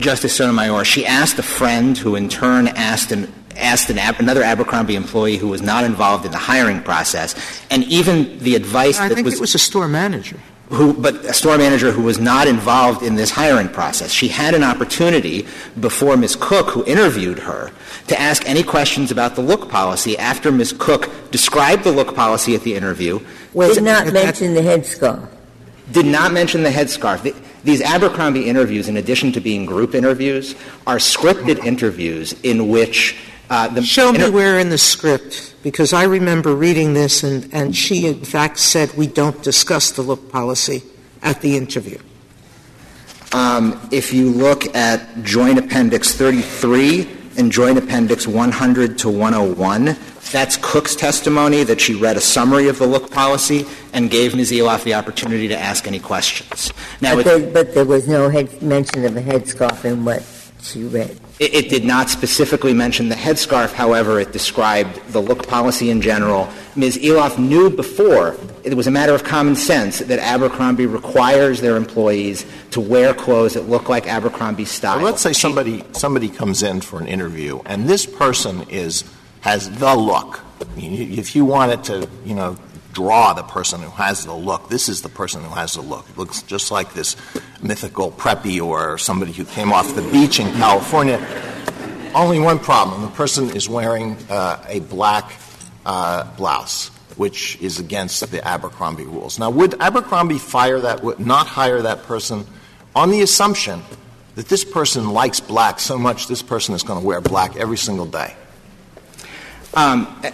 Justice Sotomayor, she asked a friend who in turn asked another Abercrombie employee who was not involved in the hiring process, and even the advice it was a store manager. But a store manager who was not involved in this hiring process. She had an opportunity before Ms. Cook, who interviewed her, to ask any questions about the look policy after Ms. Cook described the look policy at the interview. Did not mention the headscarf. Did not mention the headscarf. These Abercrombie interviews, in addition to being group interviews, are scripted interviews in which show me where in the script, because I remember reading this, and she, in fact, said we don't discuss the look policy at the interview. If you look at Joint Appendix 33 and Joint Appendix 100 to 101, that's Cook's testimony that she read a summary of the look policy and gave Ms. Elauf the opportunity to ask any questions. Now, but there was no mention of a headscarf in what she read. It did not specifically mention the headscarf. However, it described the look policy in general. Ms. Elauf knew before, it was a matter of common sense, that Abercrombie requires their employees to wear clothes that look like Abercrombie style. Well, let's say somebody comes in for an interview, and this person has the look. If you wanted to, draw the person who has the look, this is the person who has the look. It looks just like this mythical preppy or somebody who came off the beach in California. Only one problem. The person is wearing a black blouse, which is against the Abercrombie rules. Now, would Abercrombie hire that person on the assumption that this person likes black so much this person is going to wear black every single day? I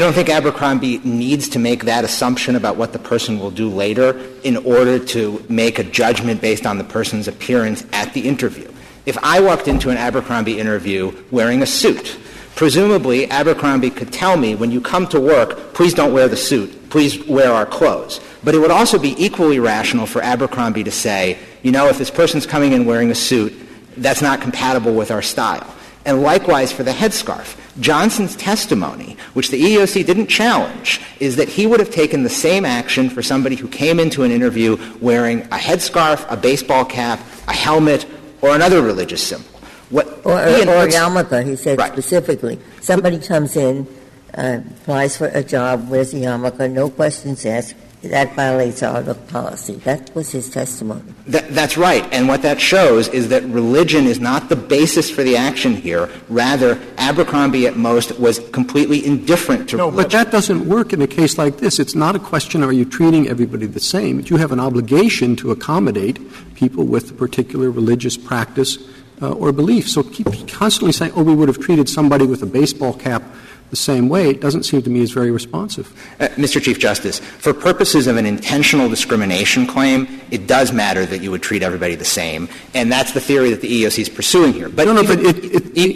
don't think Abercrombie needs to make that assumption about what the person will do later in order to make a judgment based on the person's appearance at the interview. If I walked into an Abercrombie interview wearing a suit, presumably Abercrombie could tell me, when you come to work, please don't wear the suit, please wear our clothes. But it would also be equally rational for Abercrombie to say, you know, if this person's coming in wearing a suit, that's not compatible with our style. And likewise for the headscarf. Johnson's testimony, which the EEOC didn't challenge, is that he would have taken the same action for somebody who came into an interview wearing a headscarf, a baseball cap, a helmet, or another religious symbol. Or a yarmulke, he said right. Specifically. Somebody comes in, applies for a job, wears a yarmulke, no questions asked. That violates our policy. That was his testimony. That's right. And what that shows is that religion is not the basis for the action here. Rather, Abercrombie at most was completely indifferent to religion. No, but that doesn't work in a case like this. It's not a question, are you treating everybody the same? You have an obligation to accommodate people with a particular religious practice or belief. So keep constantly saying, oh, we would have treated somebody with a baseball cap the same way, it doesn't seem to me is very responsive. Mr. Chief Justice, for purposes of an intentional discrimination claim, it does matter that you would treat everybody the same, and that's the theory that the EEOC is pursuing here. But but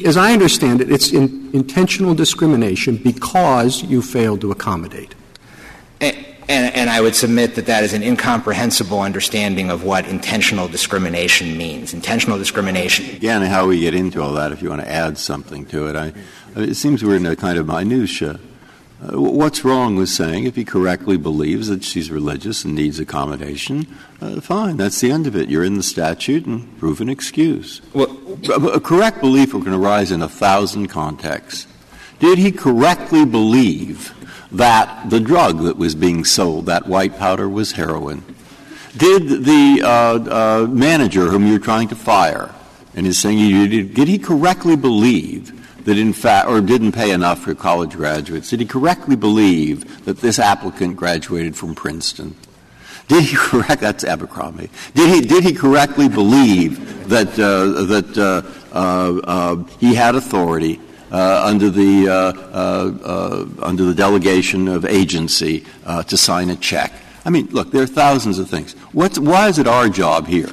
as I understand it, it's intentional discrimination because you failed to accommodate. And I would submit that that is an incomprehensible understanding of what intentional discrimination means. Intentional discrimination. Again, how we get into all that, if you want to add something to it. It seems we're in a kind of minutia. What's wrong with saying if he correctly believes that she's religious and needs accommodation, fine, that's the end of it. You're in the statute and prove an excuse. Well, a correct belief can arise in 1,000 contexts. Did he correctly believe that the drug that was being sold, that white powder, was heroin? Did the manager whom you're trying to fire and is saying, did he correctly believe that in fact, or didn't pay enough for college graduates? Did he correctly believe that this applicant graduated from Princeton? Did he correct? That's Abercrombie. Did he correctly believe that he had authority? Under the delegation of agency to sign a check. I mean, look, there are thousands of things. Why is it our job here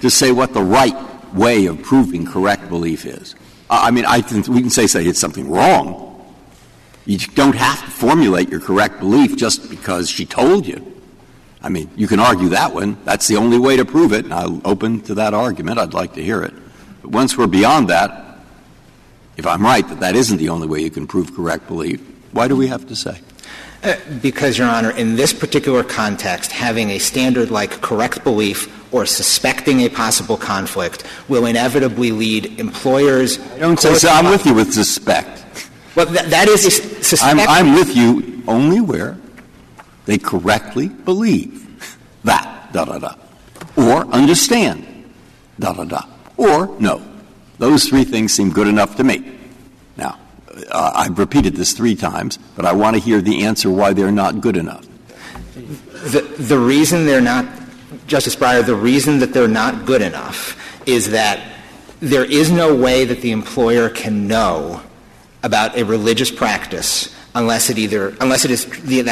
to say what the right way of proving correct belief is? We can say it's something wrong. You don't have to formulate your correct belief just because she told you. I mean, you can argue that one. That's the only way to prove it, and I'm open to that argument. I'd like to hear it. But once we're beyond that, if I'm right that that isn't the only way you can prove correct belief, why do we have to say? Because, Your Honor, in this particular context, having a standard like correct belief or suspecting a possible conflict will inevitably lead employers. Don't say so. I'm with you with suspect. Well, that is suspect. I'm with you only where they correctly believe that, da-da-da, or understand, da-da-da, or no. Those three things seem good enough to me. Now, I've repeated this 3 times, but I want to hear the answer why they're not good enough. The reason they're not, Justice Breyer, the reason that they're not good enough is that there is no way that the employer can know about a religious practice unless that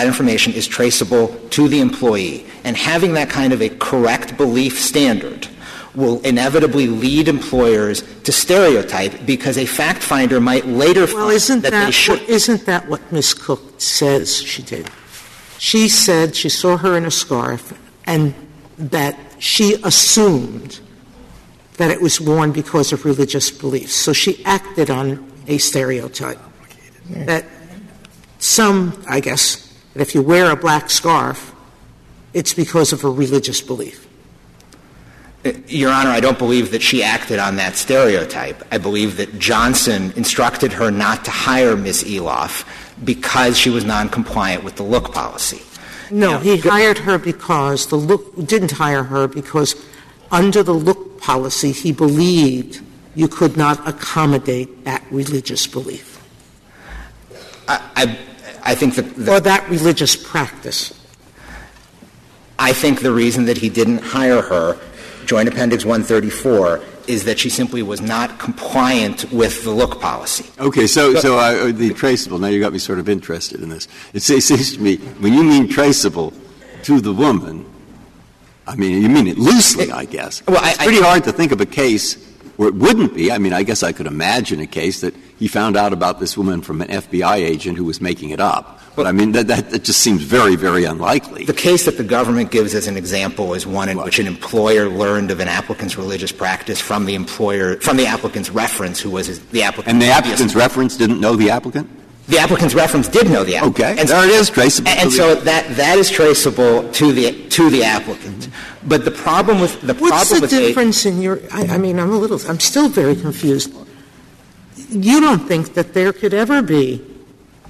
information is traceable to the employee. And having that kind of a correct belief standard will inevitably lead employers to stereotype because a fact finder might later find that they should. Isn't that what Ms. Cook says she did? She said she saw her in a scarf and that she assumed that it was worn because of religious beliefs. So she acted on a stereotype. Yes. That that if you wear a black scarf, it's because of a religious belief. Your Honor, I don't believe that she acted on that stereotype. I believe that Johnson instructed her not to hire Ms. Elauf because she was noncompliant with the look policy. No, he hired her because didn't hire her because under the look policy he believed you could not accommodate that religious belief. I think that — Or that religious practice. I think the reason that he didn't hire her, Joint Appendix 134, is that she simply was not compliant with the look policy. Okay, so the traceable — now you got me sort of interested in this. It seems to me, when you mean traceable to the woman, I mean, you mean it loosely, I guess. Well, it's pretty hard to think of a case where it wouldn't be. I mean, I guess I could imagine a case that he found out about this woman from an FBI agent who was making it up. But I mean, that just seems very, very unlikely. The case that the government gives as an example is one in which an employer learned of an applicant's religious practice from the employer — from the applicant's reference, who was the applicant. And the applicant's reference didn't know the applicant? The applicant's reference did know the applicant. Okay. And there it is, traceable. And so that is traceable to the applicant. But the problem with — What's the difference in your — I mean, I'm still very confused. You don't think that there could ever be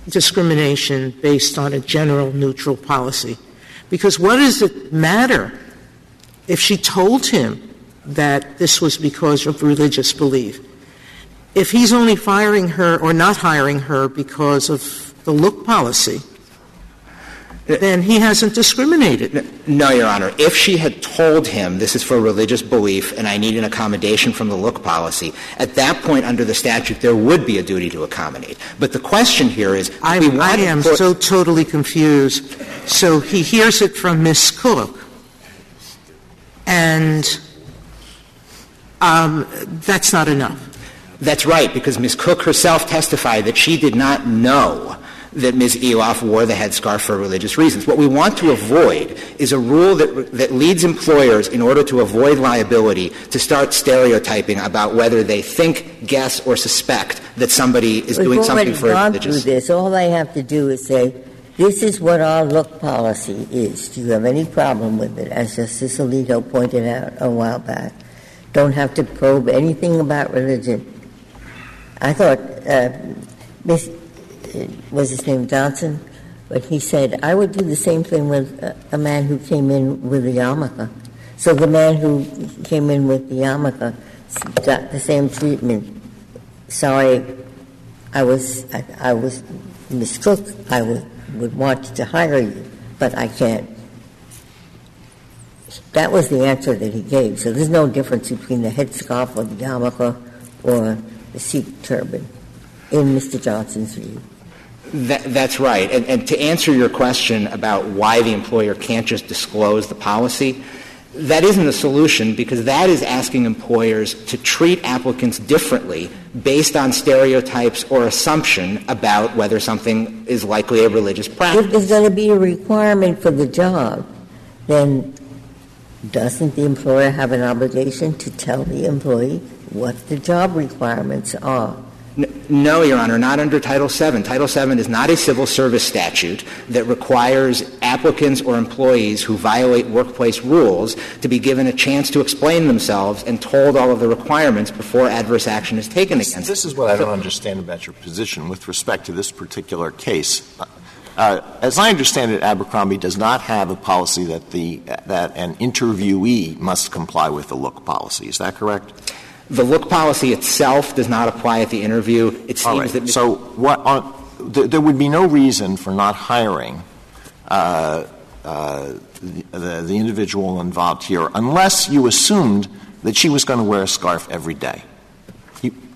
discrimination based on a general neutral policy, because what does it matter if she told him that this was because of religious belief? If he's only firing her or not hiring her because of the look policy, then he hasn't discriminated. No, Your Honor. If she had told him this is for religious belief and I need an accommodation from the look policy, at that point under the statute there would be a duty to accommodate. But the question here is — I am so totally confused. So he hears it from Ms. Cook, and that's not enough. That's right, because Ms. Cook herself testified that she did not know that Ms. Elauf wore the headscarf for religious reasons. What we want to avoid is a rule that leads employers, in order to avoid liability, to start stereotyping about whether they think, guess, or suspect that somebody is doing something for religious. We've already gone through this. All they have to do is say, this is what our look policy is. Do you have any problem with it? As Justice Alito pointed out a while back, don't have to probe anything about religion. I thought was his name Johnson? But he said, I would do the same thing with a man who came in with a yarmulke. So the man who came in with the yarmulke got the same treatment. Sorry, I was Ms. Cook. I would want to hire you, but I can't. That was the answer that he gave. So there's no difference between the headscarf or the yarmulke or the Sikh turban, in Mr. Johnson's view. That's right. And to answer your question about why the employer can't just disclose the policy, that isn't the solution, because that is asking employers to treat applicants differently based on stereotypes or assumption about whether something is likely a religious practice. If there's going to be a requirement for the job, then doesn't the employer have an obligation to tell the employee what the job requirements are? No, Your Honor, not under Title VII. Title VII is not a civil service statute that requires applicants or employees who violate workplace rules to be given a chance to explain themselves and told all of the requirements before adverse action is taken against them. This is what I don't understand about your position with respect to this particular case. As I understand it, Abercrombie does not have a policy that an interviewee must comply with the look policy. Is that correct? The look policy itself does not apply at the interview. It seems that — So what there would be no reason for not hiring the individual involved here unless you assumed that she was going to wear a scarf every day.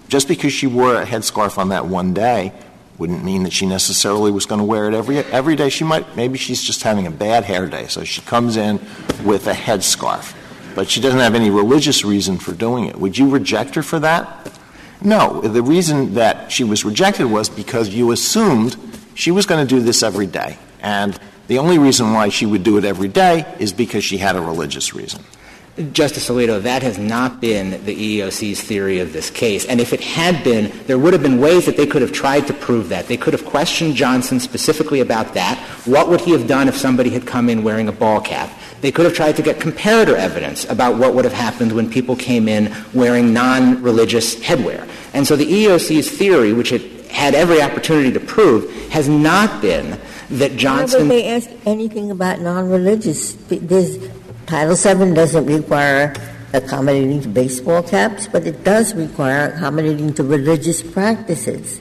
Just because she wore a headscarf on that one day wouldn't mean that she necessarily was going to wear it every day. She might — maybe she's just having a bad hair day, so she comes in with a headscarf, but she doesn't have any religious reason for doing it. Would you reject her for that? No. The reason that she was rejected was because you assumed she was going to do this every day, and the only reason why she would do it every day is because she had a religious reason. Justice Alito, that has not been the EEOC's theory of this case. And if it had been, there would have been ways that they could have tried to prove that. They could have questioned Johnson specifically about that. What would he have done if somebody had come in wearing a ball cap? They could have tried to get comparator evidence about what would have happened when people came in wearing non-religious headwear. And so the EEOC's theory, which it had every opportunity to prove, has not been that Johnson — Why would they ask anything about non-religious? Title VII doesn't require accommodating to baseball caps, but it does require accommodating to religious practices.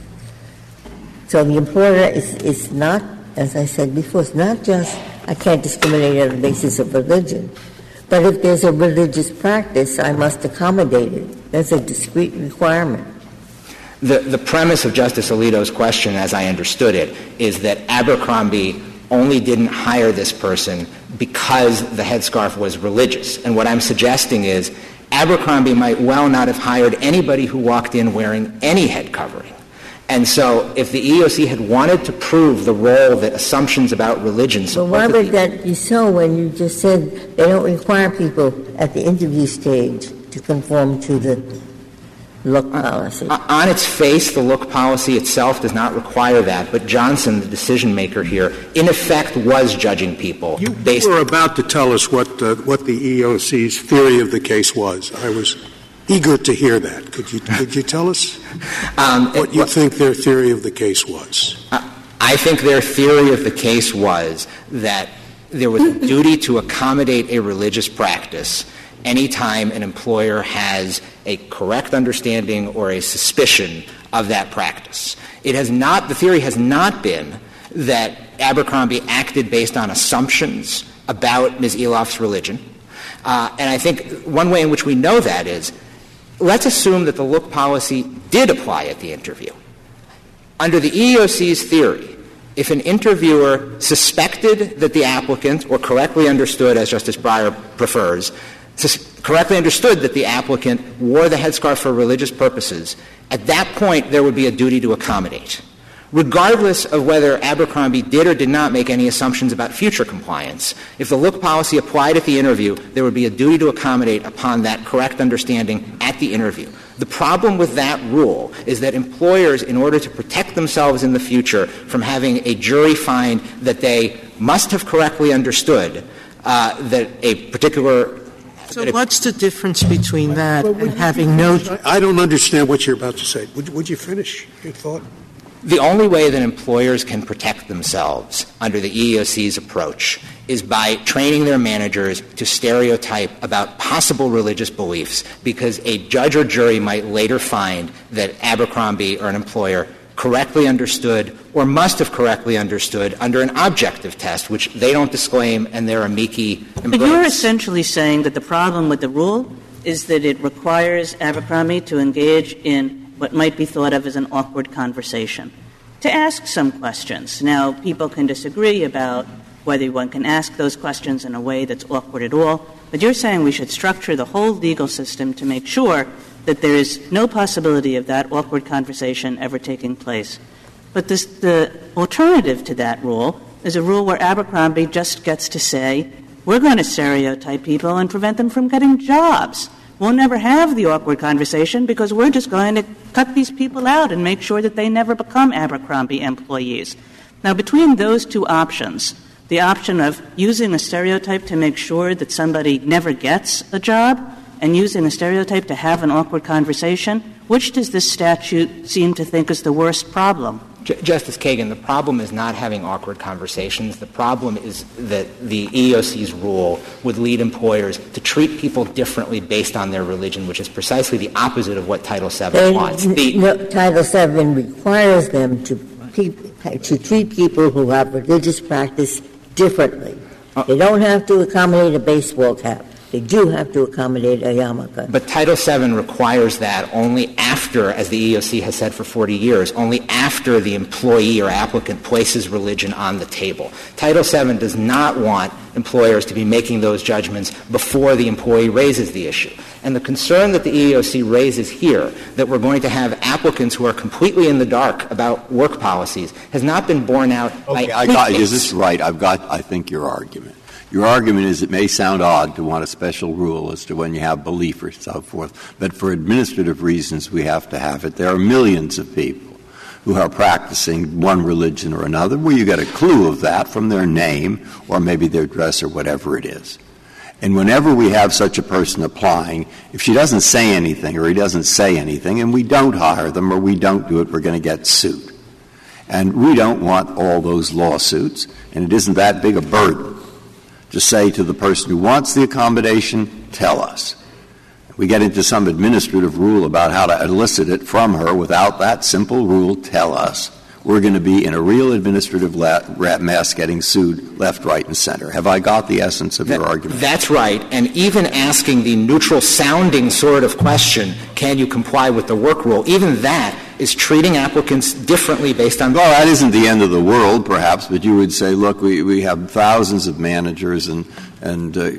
So the employer is not, as I said before, it's not just I can't discriminate on the basis of religion, but if there's a religious practice, I must accommodate it. That's a discrete requirement. The premise of Justice Alito's question, as I understood it, is that Abercrombie only didn't hire this person because the headscarf was religious. And what I'm suggesting is Abercrombie might well not have hired anybody who walked in wearing any head covering. And so if the EEOC had wanted to prove the role that assumptions about religion supported. Well, why would that be so when you just said they don't require people at the interview stage to conform to the look policy? On its face, the look policy itself does not require that. But Johnson, the decision-maker here, in effect was judging people. You were about to tell us what the EEOC's theory of the case was. I was eager to hear that. Could you tell us what you think their theory of the case was? I think their theory of the case was that there was a duty to accommodate a religious practice any time an employer has a correct understanding or a suspicion of that practice. It has not — the theory has not been that Abercrombie acted based on assumptions about Ms. Eloff's religion. And I think one way in which we know that is, let's assume that the look policy did apply at the interview. Under the EEOC's theory, if an interviewer suspected that the applicant, or correctly understood, as Justice Breyer prefers, correctly understood that the applicant wore the headscarf for religious purposes, at that point there would be a duty to accommodate, regardless of whether Abercrombie did or did not make any assumptions about future compliance. If the look policy applied at the interview, there would be a duty to accommodate upon that correct understanding at the interview. The problem with that rule is that employers, in order to protect themselves in the future from having a jury find that they must have correctly understood that a particular — so what's the difference between that and having no — I don't understand what you're about to say. Would you finish your thought? The only way that employers can protect themselves under the EEOC's approach is by training their managers to stereotype about possible religious beliefs, because a judge or jury might later find that Abercrombie or an employer correctly understood or must have correctly understood under an objective test, which they don't disclaim and their amici embrace. But you're essentially saying that the problem with the rule is that it requires Abercrombie to engage in what might be thought of as an awkward conversation, to ask some questions. Now, people can disagree about whether one can ask those questions in a way that's awkward at all, but you're saying we should structure the whole legal system to make sure that there is no possibility of that awkward conversation ever taking place. But this, the alternative to that rule is a rule where Abercrombie just gets to say, we're going to stereotype people and prevent them from getting jobs. We'll never have the awkward conversation because we're just going to cut these people out and make sure that they never become Abercrombie employees. Now, between those two options, the option of using a stereotype to make sure that somebody never gets a job and using a stereotype to have an awkward conversation, which does this statute seem to think is the worst problem? Justice Kagan, the problem is not having awkward conversations. The problem is that the EEOC's rule would lead employers to treat people differently based on their religion, which is precisely the opposite of what Title VII wants. Title VII requires them to treat people who have religious practice differently. They don't have to accommodate a baseball cap. They do have to accommodate a yarmulke. But Title VII requires that only after, as the EEOC has said for 40 years, only after the employee or applicant places religion on the table. Title VII does not want employers to be making those judgments before the employee raises the issue. And the concern that the EEOC raises here, that we're going to have applicants who are completely in the dark about work policies, has not been borne out by applicants. Is this right? I think, your argument. Your argument is it may sound odd to want a special rule as to when you have belief or so forth, but for administrative reasons we have to have it. There are millions of people who are practicing one religion or another, where you get a clue of that from their name or maybe their dress or whatever it is. And whenever we have such a person applying, if she doesn't say anything or he doesn't say anything and we don't hire them or we don't do it, we're going to get sued. And we don't want all those lawsuits, and it isn't that big a burden to say to the person who wants the accommodation, tell us. We get into some administrative rule about how to elicit it from her without that simple rule, tell us. we're going to be in a real administrative rat mess getting sued left, right, and center. Have I got the essence of your argument? That's right. And even asking the neutral-sounding sort of question, can you comply with the work rule, even that is treating applicants differently based on — Well, that isn't the end of the world, perhaps, but you would say, look, we have thousands of managers, and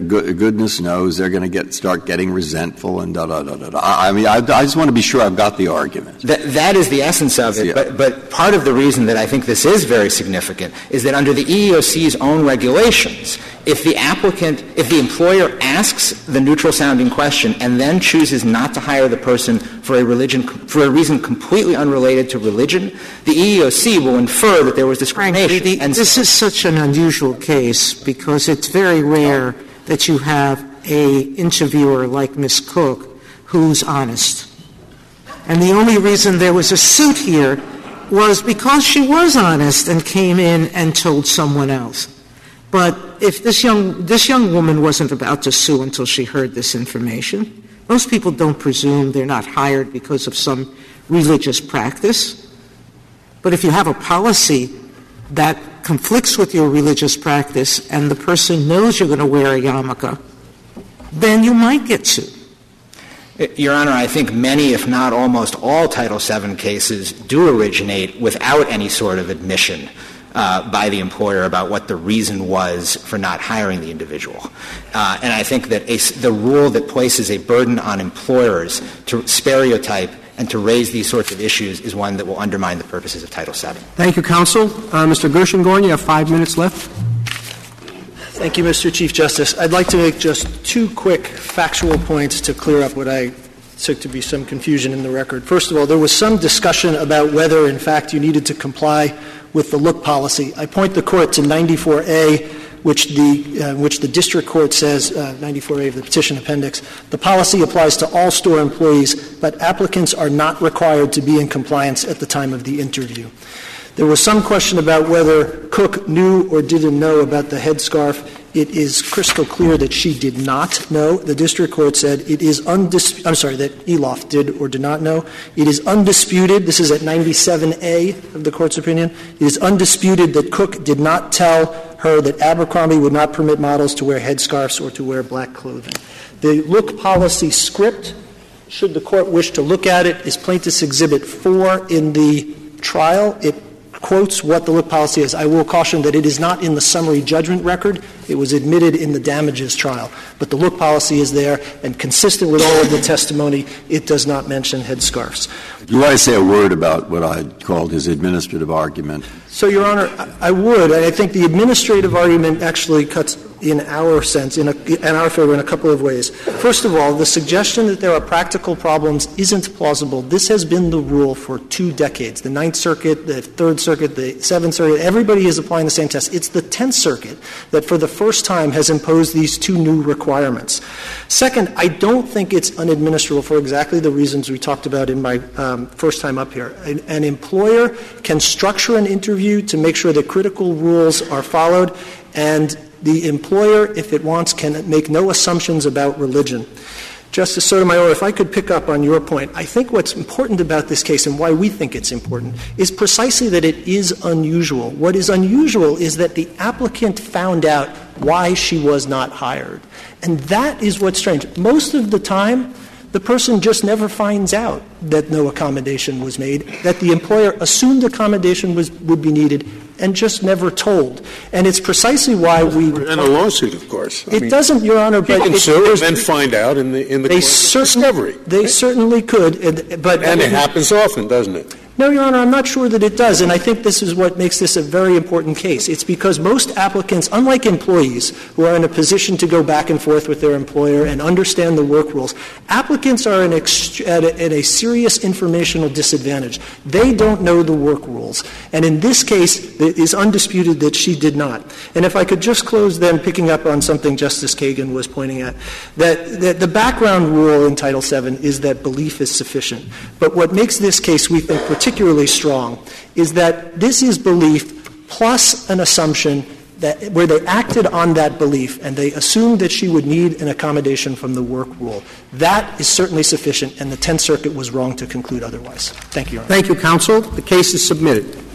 goodness knows they're going to start getting resentful and da-da-da-da-da. I mean, I just want to be sure I've got the argument. That is the essence of it. Yeah. But part of the reason that I think this is very significant is that under the EEOC's own regulations, if the employer asks the neutral-sounding question and then chooses not to hire the person for a reason completely unrelated to religion, the EEOC will infer that there was discrimination. Frankly, this is such an unusual case because it's very rare that you have an interviewer like Ms. Cook who's honest. And the only reason there was a suit here was because she was honest and came in and told someone else. But if this young woman wasn't about to sue until she heard this information. Most people don't presume they're not hired because of some religious practice. But if you have a policy that conflicts with your religious practice and the person knows you're going to wear a yarmulke, then you might get sued. Your Honor, I think many, if not almost all, Title VII cases do originate without any sort of admission by the employer about what the reason was for not hiring the individual. And I think that the rule that places a burden on employers to stereotype and to raise these sorts of issues is one that will undermine the purposes of Title VII. Thank you, counsel. Mr. Gershengorn, you have 5 minutes left. Thank you, Mr. Chief Justice. I'd like to make just two quick factual points to clear up what I took to be some confusion in the record. First of all, there was some discussion about whether, in fact, you needed to comply with the look policy. I point the Court to 94A, which the district court says, 94A of the petition appendix, the policy applies to all store employees, but applicants are not required to be in compliance at the time of the interview. There was some question about whether Cook knew or didn't know about the headscarf. It is crystal clear that she did not know. The district court said it is that Elauf did or did not know. It is undisputed, this is at 97A of the Court's opinion, it is undisputed that Cook did not tell her that Abercrombie would not permit models to wear headscarves or to wear black clothing. The look policy script, should the Court wish to look at it, is Plaintiff's Exhibit 4 in the trial. It quotes what the look policy is. I will caution that it is not in the summary judgment record. It was admitted in the damages trial. But the look policy is there, and consistent with all of the testimony, it does not mention headscarves. Do you want to say a word about what I called his administrative argument? So, Your Honor, I would. I think the administrative argument actually cuts in our sense, in our favor, in a couple of ways. First of all, the suggestion that there are practical problems isn't plausible. This has been the rule for 2 decades. The Ninth Circuit, the Third Circuit, the Seventh Circuit, everybody is applying the same test. It's the 10th Circuit that for the first time has imposed these 2 new requirements. Second, I don't think it's unadministerable for exactly the reasons we talked about in my first time up here. An employer can structure an interview to make sure that critical rules are followed, and the employer, if it wants, can make no assumptions about religion. Justice Sotomayor, if I could pick up on your point, I think what's important about this case and why we think it's important is precisely that it is unusual. What is unusual is that the applicant found out why she was not hired. And that is what's strange. Most of the time, the person just never finds out that no accommodation was made, that the employer assumed accommodation would be needed and just never told. And it's precisely why we — And a lawsuit, of course. It doesn't, Your Honor, but — You can sue and then find out in the course of discovery. They certainly could, but — And it happens often, doesn't it? No, Your Honor, I'm not sure that it does, and I think this is what makes this a very important case. It's because most applicants, unlike employees who are in a position to go back and forth with their employer and understand the work rules, applicants are at a serious informational disadvantage. They don't know the work rules. And in this case, it is undisputed that she did not. And if I could just close then picking up on something Justice Kagan was pointing at, that the background rule in Title VII is that belief is sufficient. But what makes this case, we think, particularly strong is that this is belief plus an assumption that where they acted on that belief and they assumed that she would need an accommodation from the work rule. That is certainly sufficient, and the Tenth Circuit was wrong to conclude otherwise. Thank you, Your Honor. Thank you, counsel. The case is submitted.